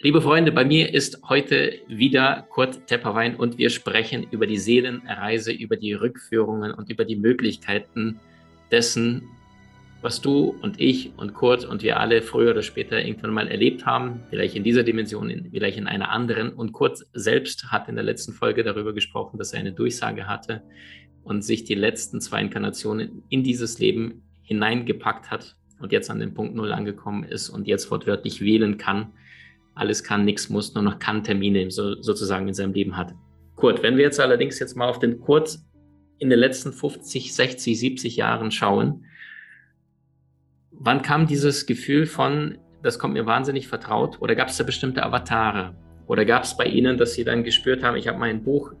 Liebe Freunde, bei mir ist heute wieder Kurt Tepperwein und wir sprechen über die Seelenreise, über die Rückführungen und über die Möglichkeiten dessen, was du und ich und Kurt und wir alle früher oder später irgendwann mal erlebt haben, vielleicht in dieser Dimension, vielleicht in einer anderen. Und Kurt selbst hat in der letzten Folge darüber gesprochen, dass er eine Durchsage hatte und sich die letzten 2 Inkarnationen in dieses Leben hineingepackt hat und jetzt an den Punkt 0 angekommen ist und jetzt wortwörtlich wählen kann. Alles kann, nichts muss, nur noch kann Termine sozusagen in seinem Leben hat. Kurt, wenn wir jetzt allerdings jetzt mal auf den Kurt in den letzten 50, 60, 70 Jahren schauen, wann kam dieses Gefühl von, das kommt mir wahnsinnig vertraut, oder gab es da bestimmte Avatare? Oder gab es bei Ihnen, dass Sie dann gespürt haben, ich habe mein Buch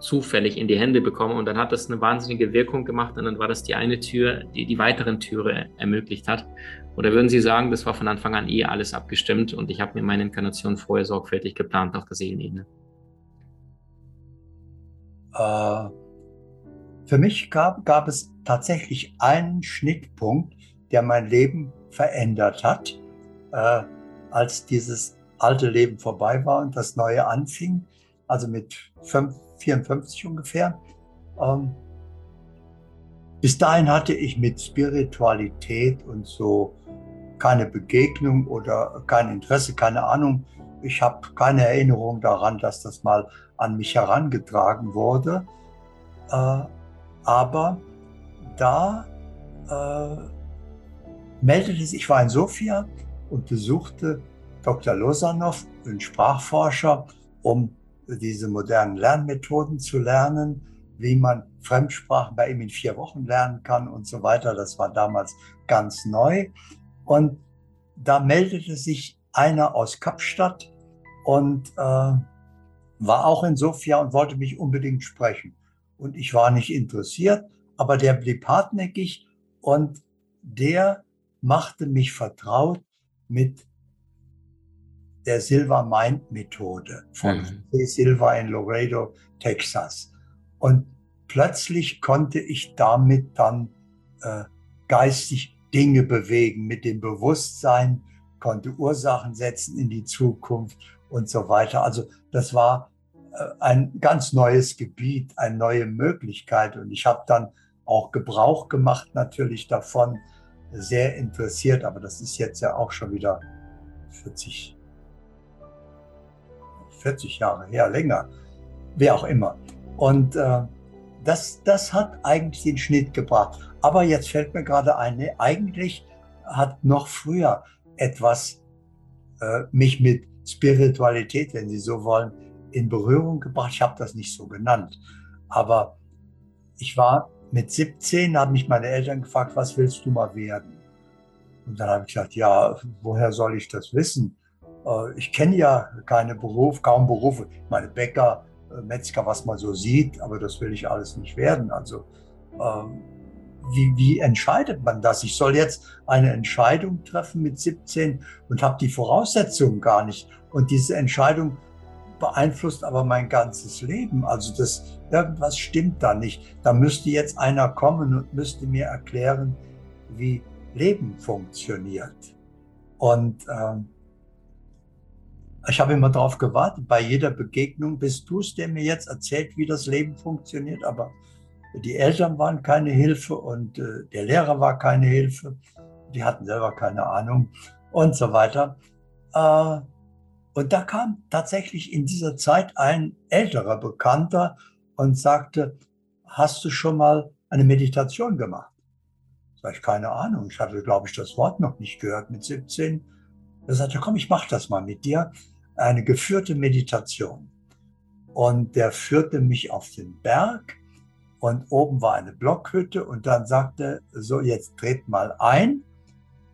zufällig in die Hände bekommen und dann hat das eine wahnsinnige Wirkung gemacht und dann war das die eine Tür, die die weiteren Türen ermöglicht hat? Oder würden Sie sagen, das war von Anfang an alles abgestimmt und ich habe mir meine Inkarnation vorher sorgfältig geplant auf der Seelenebene? Für mich gab es tatsächlich einen Schnittpunkt, der mein Leben verändert hat, als dieses alte Leben vorbei war und das neue anfing, also mit 54 ungefähr. Bis dahin hatte ich mit Spiritualität und so keine Begegnung oder kein Interesse, keine Ahnung. Ich habe keine Erinnerung daran, dass das mal an mich herangetragen wurde. Aber da meldete sich, ich war in Sofia und besuchte Dr. Losanov, einen Sprachforscher, um diese modernen Lernmethoden zu lernen, wie man Fremdsprachen bei ihm in 4 Wochen lernen kann und so weiter. Das war damals ganz neu. Und da meldete sich einer aus Kapstadt und war auch in Sofia und wollte mich unbedingt sprechen. Und ich war nicht interessiert, aber der blieb hartnäckig und der machte mich vertraut mit der Silva Mind Methode von José Silva in Laredo, Texas. Und plötzlich konnte ich damit dann geistig Dinge bewegen, mit dem Bewusstsein, konnte Ursachen setzen in die Zukunft und so weiter. Also das war ein ganz neues Gebiet, eine neue Möglichkeit. Und ich habe dann auch Gebrauch gemacht natürlich davon, sehr interessiert. Aber das ist jetzt ja auch schon wieder 40 Jahre her, länger, wer auch immer. Und das hat eigentlich den Schnitt gebracht. Aber jetzt fällt mir gerade ein, nee, eigentlich hat noch früher etwas mich mit Spiritualität, wenn Sie so wollen, in Berührung gebracht. Ich habe das nicht so genannt. Aber ich war mit 17, haben mich meine Eltern gefragt, was willst du mal werden? Und dann habe ich gesagt, ja, woher soll ich das wissen? Ich kenne ja kaum Berufe. Ich meine, Bäcker, Metzger, was man so sieht, aber das will ich alles nicht werden. Also wie entscheidet man das? Ich soll jetzt eine Entscheidung treffen mit 17 und habe die Voraussetzungen gar nicht. Und diese Entscheidung beeinflusst aber mein ganzes Leben. Also irgendwas stimmt da nicht. Da müsste jetzt einer kommen und müsste mir erklären, wie Leben funktioniert. Und ich habe immer darauf gewartet, bei jeder Begegnung, bist du es, der mir jetzt erzählt, wie das Leben funktioniert. Aber die Eltern waren keine Hilfe und der Lehrer war keine Hilfe. Die hatten selber keine Ahnung und so weiter. Und da kam tatsächlich in dieser Zeit ein älterer Bekannter und sagte, hast du schon mal eine Meditation gemacht? Sag ich, keine Ahnung. Ich hatte, glaube ich, das Wort noch nicht gehört mit 17. Er sagte, komm, ich mache das mal mit dir. Eine geführte Meditation. Und der führte mich auf den Berg und oben war eine Blockhütte und dann sagte er, so, jetzt tritt mal ein.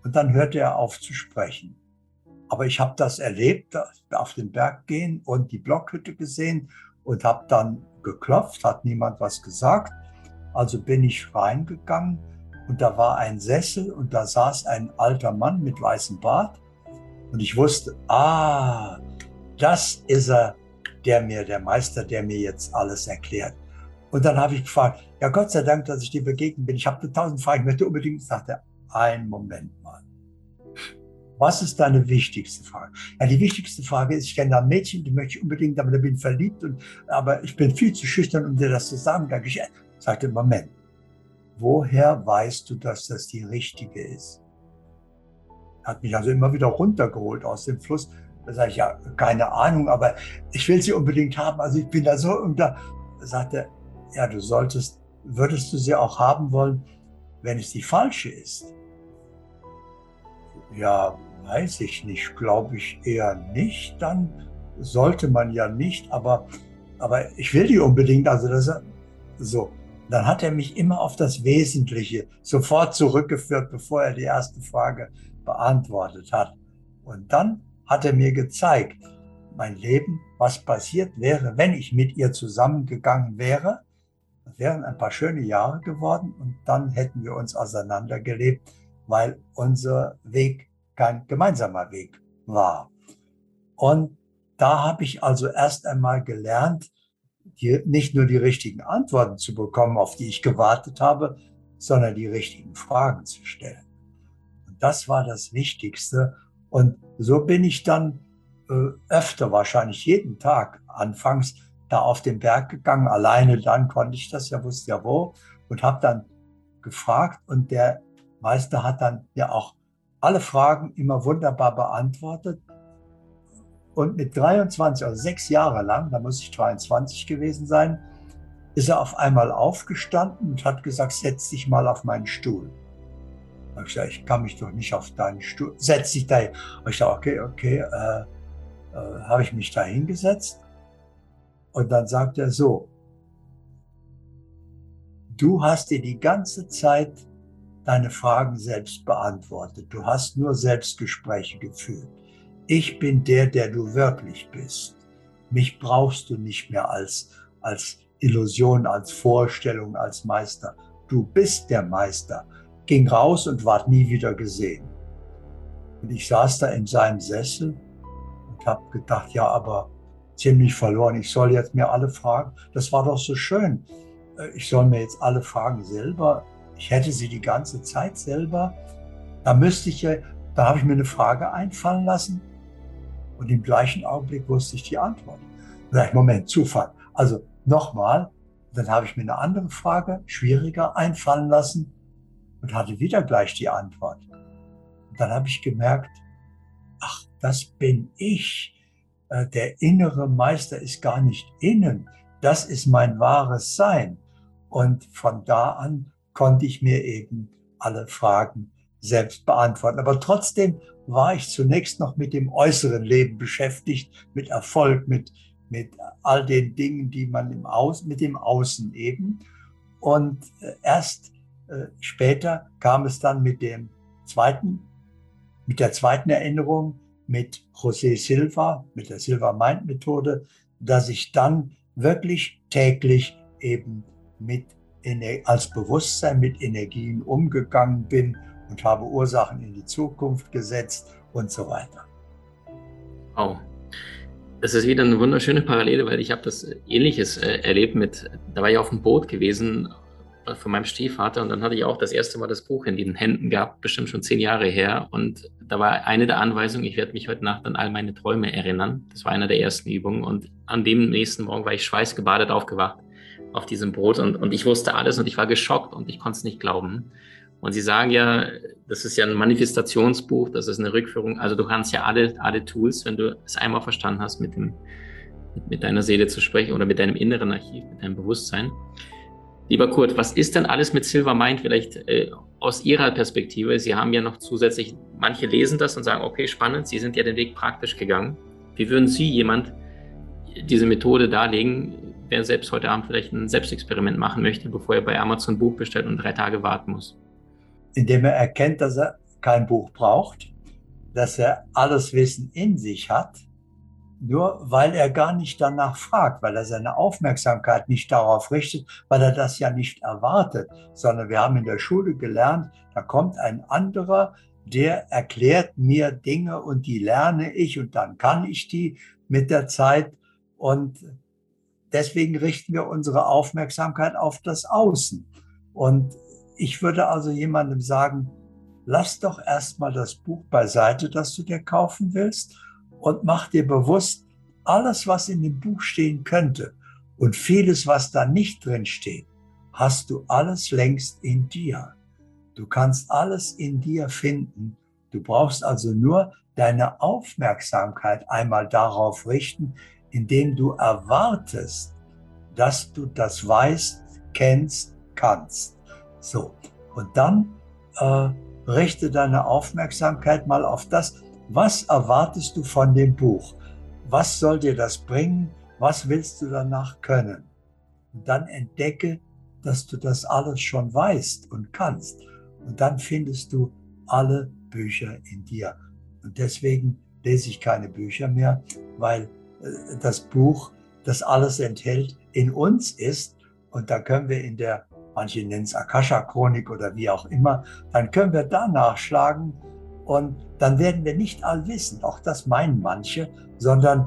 Und dann hörte er auf zu sprechen. Aber ich habe das erlebt, auf den Berg gehen und die Blockhütte gesehen und habe dann geklopft, hat niemand was gesagt. Also bin ich reingegangen und da war ein Sessel und da saß ein alter Mann mit weißem Bart. Und ich wusste, das ist er, der Meister, der mir jetzt alles erklärt. Und dann habe ich gefragt, ja Gott sei Dank, dass ich dir begegnet bin. Ich habe 1.000 Fragen, ich möchte unbedingt, sagte er, einen Moment mal. Was ist deine wichtigste Frage? Ja, die wichtigste Frage ist, ich kenne da ein Mädchen, die möchte ich unbedingt, aber da bin ich verliebt, aber ich bin viel zu schüchtern, um dir das zu sagen. Da sagte er, Moment, woher weißt du, dass das die richtige ist? Hat mich also immer wieder runtergeholt aus dem Fluss. Da sage ich, ja, keine Ahnung, aber ich will sie unbedingt haben. Also ich bin da so unter. Da sagt er, ja, würdest du sie auch haben wollen, wenn es die falsche ist? Ja, weiß ich nicht, glaube ich eher nicht. Dann sollte man ja nicht, aber ich will die unbedingt. Also so. Dann hat er mich immer auf das Wesentliche sofort zurückgeführt, bevor er die erste Frage beantwortet hat. Und dann hat er mir gezeigt, mein Leben, was passiert wäre, wenn ich mit ihr zusammengegangen wäre. Das wären ein paar schöne Jahre geworden und dann hätten wir uns auseinandergelebt, weil unser Weg kein gemeinsamer Weg war. Und da habe ich also erst einmal gelernt, nicht nur die richtigen Antworten zu bekommen, auf die ich gewartet habe, sondern die richtigen Fragen zu stellen. Und das war das Wichtigste. Und so bin ich dann öfter, wahrscheinlich jeden Tag anfangs, da auf den Berg gegangen. Alleine dann konnte ich das, ja wusste ja wo, und habe dann gefragt. Und der Meister hat dann ja auch alle Fragen immer wunderbar beantwortet. Und mit 23, also 6 Jahre lang, da muss ich 23 gewesen sein, ist er auf einmal aufgestanden und hat gesagt, setz dich mal auf meinen Stuhl. Da habe ich gesagt, ich kann mich doch nicht auf deinen Stuhl, setz dich da hin. Und ich dachte, okay, habe ich mich da hingesetzt. Und dann sagt er so, du hast dir die ganze Zeit deine Fragen selbst beantwortet. Du hast nur Selbstgespräche geführt. Ich bin der du wirklich bist. Mich brauchst du nicht mehr als Illusion, als Vorstellung, als Meister. Du bist der Meister. Ging raus und ward nie wieder gesehen. Und ich saß da in seinem Sessel und habe gedacht, ja, aber ziemlich verloren. Ich soll jetzt mir alle Fragen, das war doch so schön. Ich soll mir jetzt alle Fragen selber, ich hätte sie die ganze Zeit selber. Da habe ich mir eine Frage einfallen lassen. Und im gleichen Augenblick wusste ich die Antwort. Vielleicht, Moment, Zufall. Also nochmal, dann habe ich mir eine andere Frage, schwieriger, einfallen lassen und hatte wieder gleich die Antwort. Und dann habe ich gemerkt, ach, das bin ich. Der innere Meister ist gar nicht innen. Das ist mein wahres Sein. Und von da an konnte ich mir eben alle Fragen selbst beantworten. Aber trotzdem war ich zunächst noch mit dem äußeren Leben beschäftigt, mit Erfolg, mit all den Dingen, die man mit dem Außen eben. Und erst später kam es dann mit der zweiten Erinnerung, mit José Silva, mit der Silva Mind Methode, dass ich dann wirklich täglich eben als Bewusstsein mit Energien umgegangen bin und habe Ursachen in die Zukunft gesetzt und so weiter. Wow. Das ist wieder eine wunderschöne Parallele, weil ich habe das Ähnliches erlebt da war ich auf dem Boot gewesen von meinem Stiefvater und dann hatte ich auch das erste Mal das Buch in den Händen gehabt, bestimmt schon 10 Jahre her, und da war eine der Anweisungen, ich werde mich heute Nacht an all meine Träume erinnern. Das war eine der ersten Übungen und an dem nächsten Morgen war ich schweißgebadet aufgewacht auf diesem Boot und ich wusste alles und ich war geschockt und ich konnte es nicht glauben. Und Sie sagen ja, das ist ja ein Manifestationsbuch, das ist eine Rückführung. Also du kannst ja alle Tools, wenn du es einmal verstanden hast, mit deiner Seele zu sprechen oder mit deinem inneren Archiv, mit deinem Bewusstsein. Lieber Kurt, was ist denn alles mit Silva Mind vielleicht aus Ihrer Perspektive? Sie haben ja noch zusätzlich, manche lesen das und sagen, okay, spannend, Sie sind ja den Weg praktisch gegangen. Wie würden Sie jemand diese Methode darlegen, wer selbst heute Abend vielleicht ein Selbstexperiment machen möchte, bevor er bei Amazon ein Buch bestellt und 3 Tage warten muss? Indem er erkennt, dass er kein Buch braucht, dass er alles Wissen in sich hat nur weil er gar nicht danach fragt, weil er seine Aufmerksamkeit nicht darauf richtet, weil er das ja nicht erwartet, sondern wir haben in der Schule gelernt, da kommt ein anderer, der erklärt mir Dinge und die lerne ich und dann kann ich die mit der Zeit. Und deswegen richten wir unsere Aufmerksamkeit auf das Außen. Und ich würde also jemandem sagen, lass doch erstmal das Buch beiseite, das du dir kaufen willst, und mach dir bewusst, alles, was in dem Buch stehen könnte und vieles, was da nicht drin steht, hast du alles längst in dir. Du kannst alles in dir finden. Du brauchst also nur deine Aufmerksamkeit einmal darauf richten, indem du erwartest, dass du das weißt, kennst, kannst. So, und dann richte deine Aufmerksamkeit mal auf das, was erwartest du von dem Buch? Was soll dir das bringen? Was willst du danach können? Und dann entdecke, dass du das alles schon weißt und kannst. Und dann findest du alle Bücher in dir. Und deswegen lese ich keine Bücher mehr, weil das Buch, das alles enthält, in uns ist. Und da können wir in der, manche nennen es Akasha-Chronik oder wie auch immer, dann können wir da nachschlagen. Und dann werden wir nicht allwissend, auch das meinen manche, sondern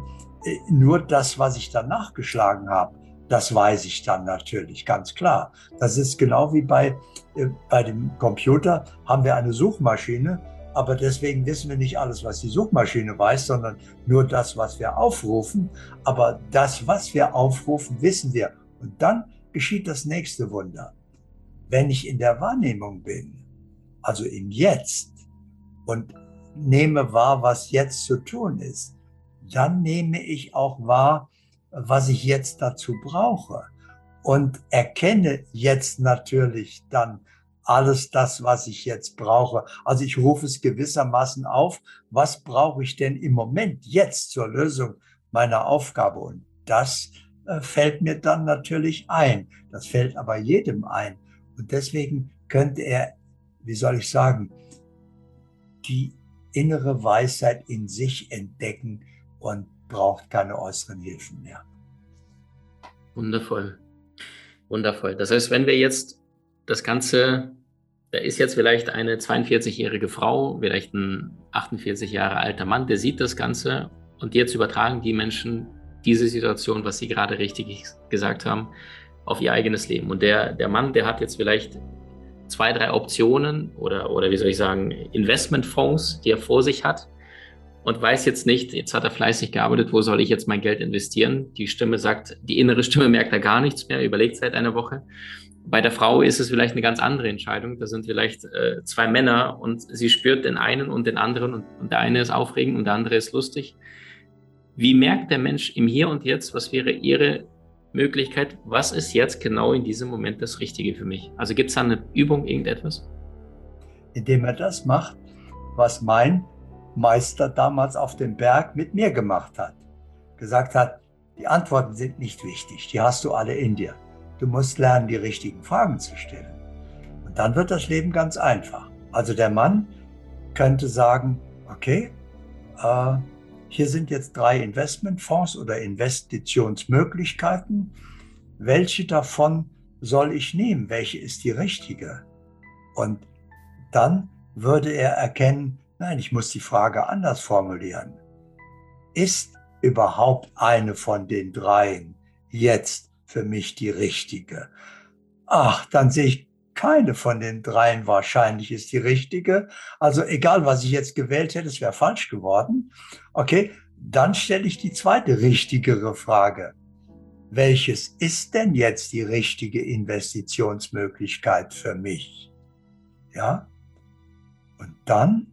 nur das, was ich dann nachgeschlagen habe, das weiß ich dann natürlich, ganz klar. Das ist genau wie bei dem Computer, haben wir eine Suchmaschine, aber deswegen wissen wir nicht alles, was die Suchmaschine weiß, sondern nur das, was wir aufrufen. Aber das, was wir aufrufen, wissen wir. Und dann geschieht das nächste Wunder. Wenn ich in der Wahrnehmung bin, also im Jetzt, und nehme wahr, was jetzt zu tun ist, dann nehme ich auch wahr, was ich jetzt dazu brauche und erkenne jetzt natürlich dann alles das, was ich jetzt brauche. Also ich rufe es gewissermaßen auf, was brauche ich denn im Moment jetzt zur Lösung meiner Aufgabe? Und das fällt mir dann natürlich ein. Das fällt aber jedem ein. Und deswegen könnte er, wie soll ich sagen, die innere Weisheit in sich entdecken und braucht keine äußeren Hilfen mehr. Wundervoll, wundervoll. Das heißt, wenn wir jetzt das Ganze, da ist jetzt vielleicht eine 42-jährige Frau, vielleicht ein 48 Jahre alter Mann, der sieht das Ganze und jetzt übertragen die Menschen diese Situation, was sie gerade richtig gesagt haben, auf ihr eigenes Leben. Und der Mann, der hat jetzt vielleicht 2, 3 Optionen oder wie soll ich sagen, Investmentfonds, die er vor sich hat und weiß jetzt nicht, jetzt hat er fleißig gearbeitet, wo soll ich jetzt mein Geld investieren? Die Stimme sagt, die innere Stimme merkt da gar nichts mehr, überlegt seit einer Woche. Bei der Frau ist es vielleicht eine ganz andere Entscheidung, da sind vielleicht 2 Männer und sie spürt den einen und den anderen und der eine ist aufregend und der andere ist lustig. Wie merkt der Mensch im Hier und Jetzt, was wäre ihre Möglichkeit, was ist jetzt genau in diesem Moment das Richtige für mich? Also gibt es da eine Übung, irgendetwas? Indem er das macht, was mein Meister damals auf dem Berg mit mir gemacht hat. Gesagt hat, die Antworten sind nicht wichtig, die hast du alle in dir. Du musst lernen, die richtigen Fragen zu stellen. Und dann wird das Leben ganz einfach. Also der Mann könnte sagen, okay, hier sind jetzt 3 Investmentfonds oder Investitionsmöglichkeiten. Welche davon soll ich nehmen? Welche ist die richtige? Und dann würde er erkennen, nein, ich muss die Frage anders formulieren. Ist überhaupt eine von den 3 jetzt für mich die richtige? Ach, dann sehe ich, keine von den 3 wahrscheinlich ist die richtige. Also egal, was ich jetzt gewählt hätte, es wäre falsch geworden. Okay, dann stelle ich die zweite richtigere Frage. Welches ist denn jetzt die richtige Investitionsmöglichkeit für mich? Ja? Und dann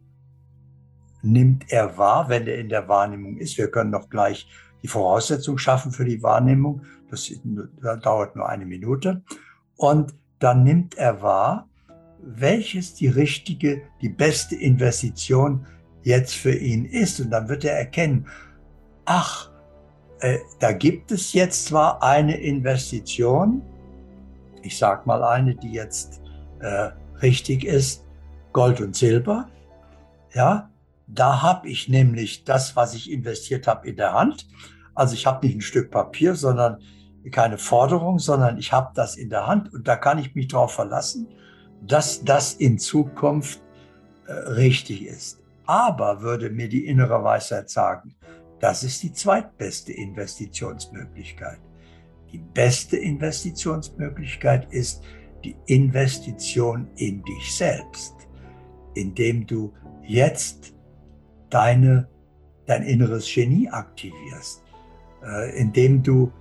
nimmt er wahr, wenn er in der Wahrnehmung ist. Wir können noch gleich die Voraussetzung schaffen für die Wahrnehmung. Das dauert nur 1 Minute. Und dann nimmt er wahr, welches die richtige, die beste Investition jetzt für ihn ist. Und dann wird er erkennen, ach, da gibt es jetzt zwar eine Investition, ich sag mal eine, die jetzt richtig ist, Gold und Silber, ja, Da habe ich nämlich das, was ich investiert habe, in der Hand. Also ich habe nicht ein Stück Papier, sondern keine Forderung, sondern ich habe das in der Hand. Und da kann ich mich darauf verlassen, dass das in Zukunft richtig ist. Aber würde mir die innere Weisheit sagen, das ist die zweitbeste Investitionsmöglichkeit. Die beste Investitionsmöglichkeit ist die Investition in dich selbst, indem du jetzt dein inneres Genie aktivierst, indem du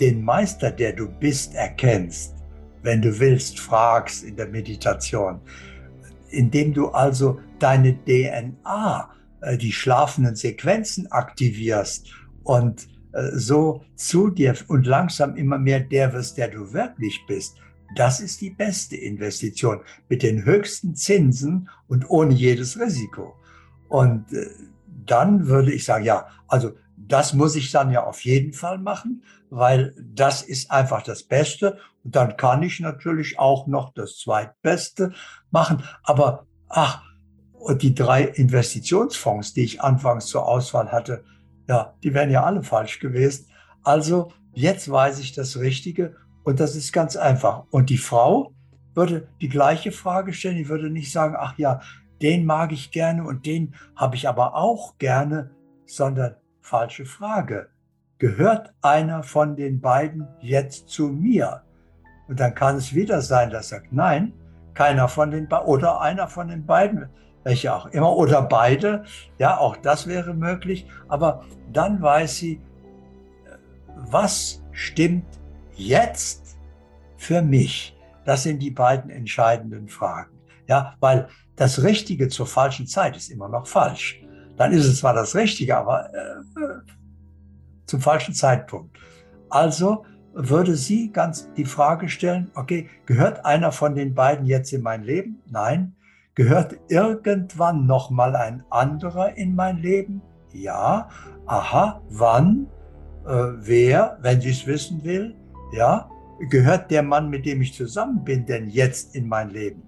den Meister, der du bist, erkennst, wenn du willst, fragst in der Meditation, indem du also deine DNA, die schlafenden Sequenzen aktivierst und so zu dir und langsam immer mehr der wirst, der du wirklich bist. Das ist die beste Investition mit den höchsten Zinsen und ohne jedes Risiko. Und dann würde ich sagen, ja, also das muss ich dann ja auf jeden Fall machen, weil das ist einfach das Beste. Und dann kann ich natürlich auch noch das Zweitbeste machen. Aber und die 3 Investitionsfonds, die ich anfangs zur Auswahl hatte, ja, die wären ja alle falsch gewesen. Also jetzt weiß ich das Richtige. Und das ist ganz einfach. Und die Frau würde die gleiche Frage stellen. Die würde nicht sagen, ach ja, den mag ich gerne und den habe ich aber auch gerne, sondern falsche Frage. Gehört einer von den beiden jetzt zu mir? Und dann kann es wieder sein, dass er sagt, nein, keiner von den beiden oder einer von den beiden, welche auch immer, oder beide. Ja, auch das wäre möglich. Aber dann weiß sie, was stimmt jetzt für mich? Das sind die beiden entscheidenden Fragen. Ja, weil das Richtige zur falschen Zeit ist immer noch falsch. Dann ist es zwar das Richtige, aber zum falschen Zeitpunkt. Also würde sie ganz die Frage stellen, okay, gehört einer von den beiden jetzt in mein Leben? Nein. Gehört irgendwann nochmal ein anderer in mein Leben? Ja. Aha, wann? Wer, wenn sie es wissen will? Ja. Gehört der Mann, mit dem ich zusammen bin, denn jetzt in mein Leben?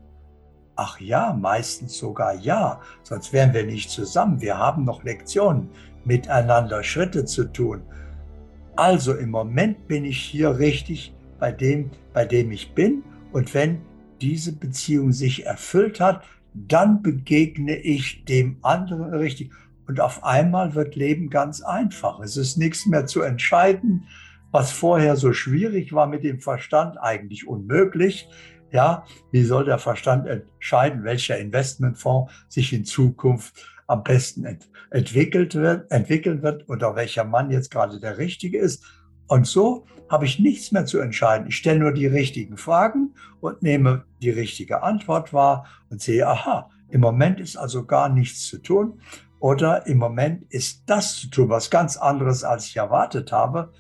Ach ja, meistens sogar ja, sonst wären wir nicht zusammen. Wir haben noch Lektionen, miteinander Schritte zu tun. Also im Moment bin ich hier richtig bei dem ich bin. Und wenn diese Beziehung sich erfüllt hat, dann begegne ich dem anderen richtig. Und auf einmal wird Leben ganz einfach. Es ist nichts mehr zu entscheiden, was vorher so schwierig war mit dem Verstand, eigentlich unmöglich. Ja, wie soll der Verstand entscheiden, welcher Investmentfonds sich in Zukunft am besten entwickeln wird oder welcher Mann jetzt gerade der Richtige ist? Und so habe ich nichts mehr zu entscheiden. Ich stelle nur die richtigen Fragen und nehme die richtige Antwort wahr und sehe, aha, im Moment ist also gar nichts zu tun oder im Moment ist das zu tun, was ganz anderes, als ich erwartet habe.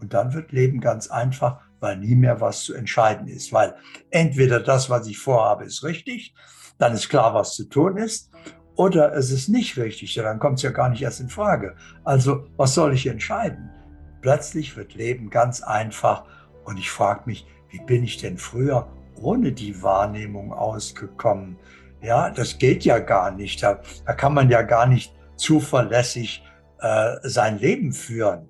Und dann wird Leben ganz einfach, weil nie mehr was zu entscheiden ist. Weil entweder das, was ich vorhabe, ist richtig, dann ist klar, was zu tun ist, oder es ist nicht richtig, dann kommt es ja gar nicht erst in Frage. Also, was soll ich entscheiden? Plötzlich wird Leben ganz einfach und ich frage mich, wie bin ich denn früher ohne die Wahrnehmung ausgekommen? Ja, das geht ja gar nicht. Da kann man ja gar nicht zuverlässig sein Leben führen.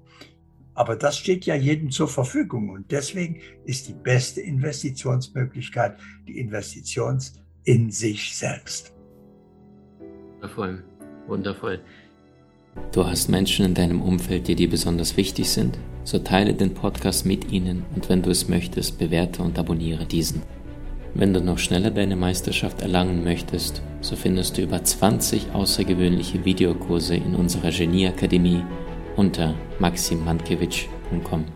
Aber das steht ja jedem zur Verfügung. Und deswegen ist die beste Investitionsmöglichkeit die Investition in sich selbst. Wundervoll, wundervoll. Du hast Menschen in deinem Umfeld, die dir besonders wichtig sind? So teile den Podcast mit ihnen und wenn du es möchtest, bewerte und abonniere diesen. Wenn du noch schneller deine Meisterschaft erlangen möchtest, so findest du über 20 außergewöhnliche Videokurse in unserer Genieakademie unter maximmankewitsch.com.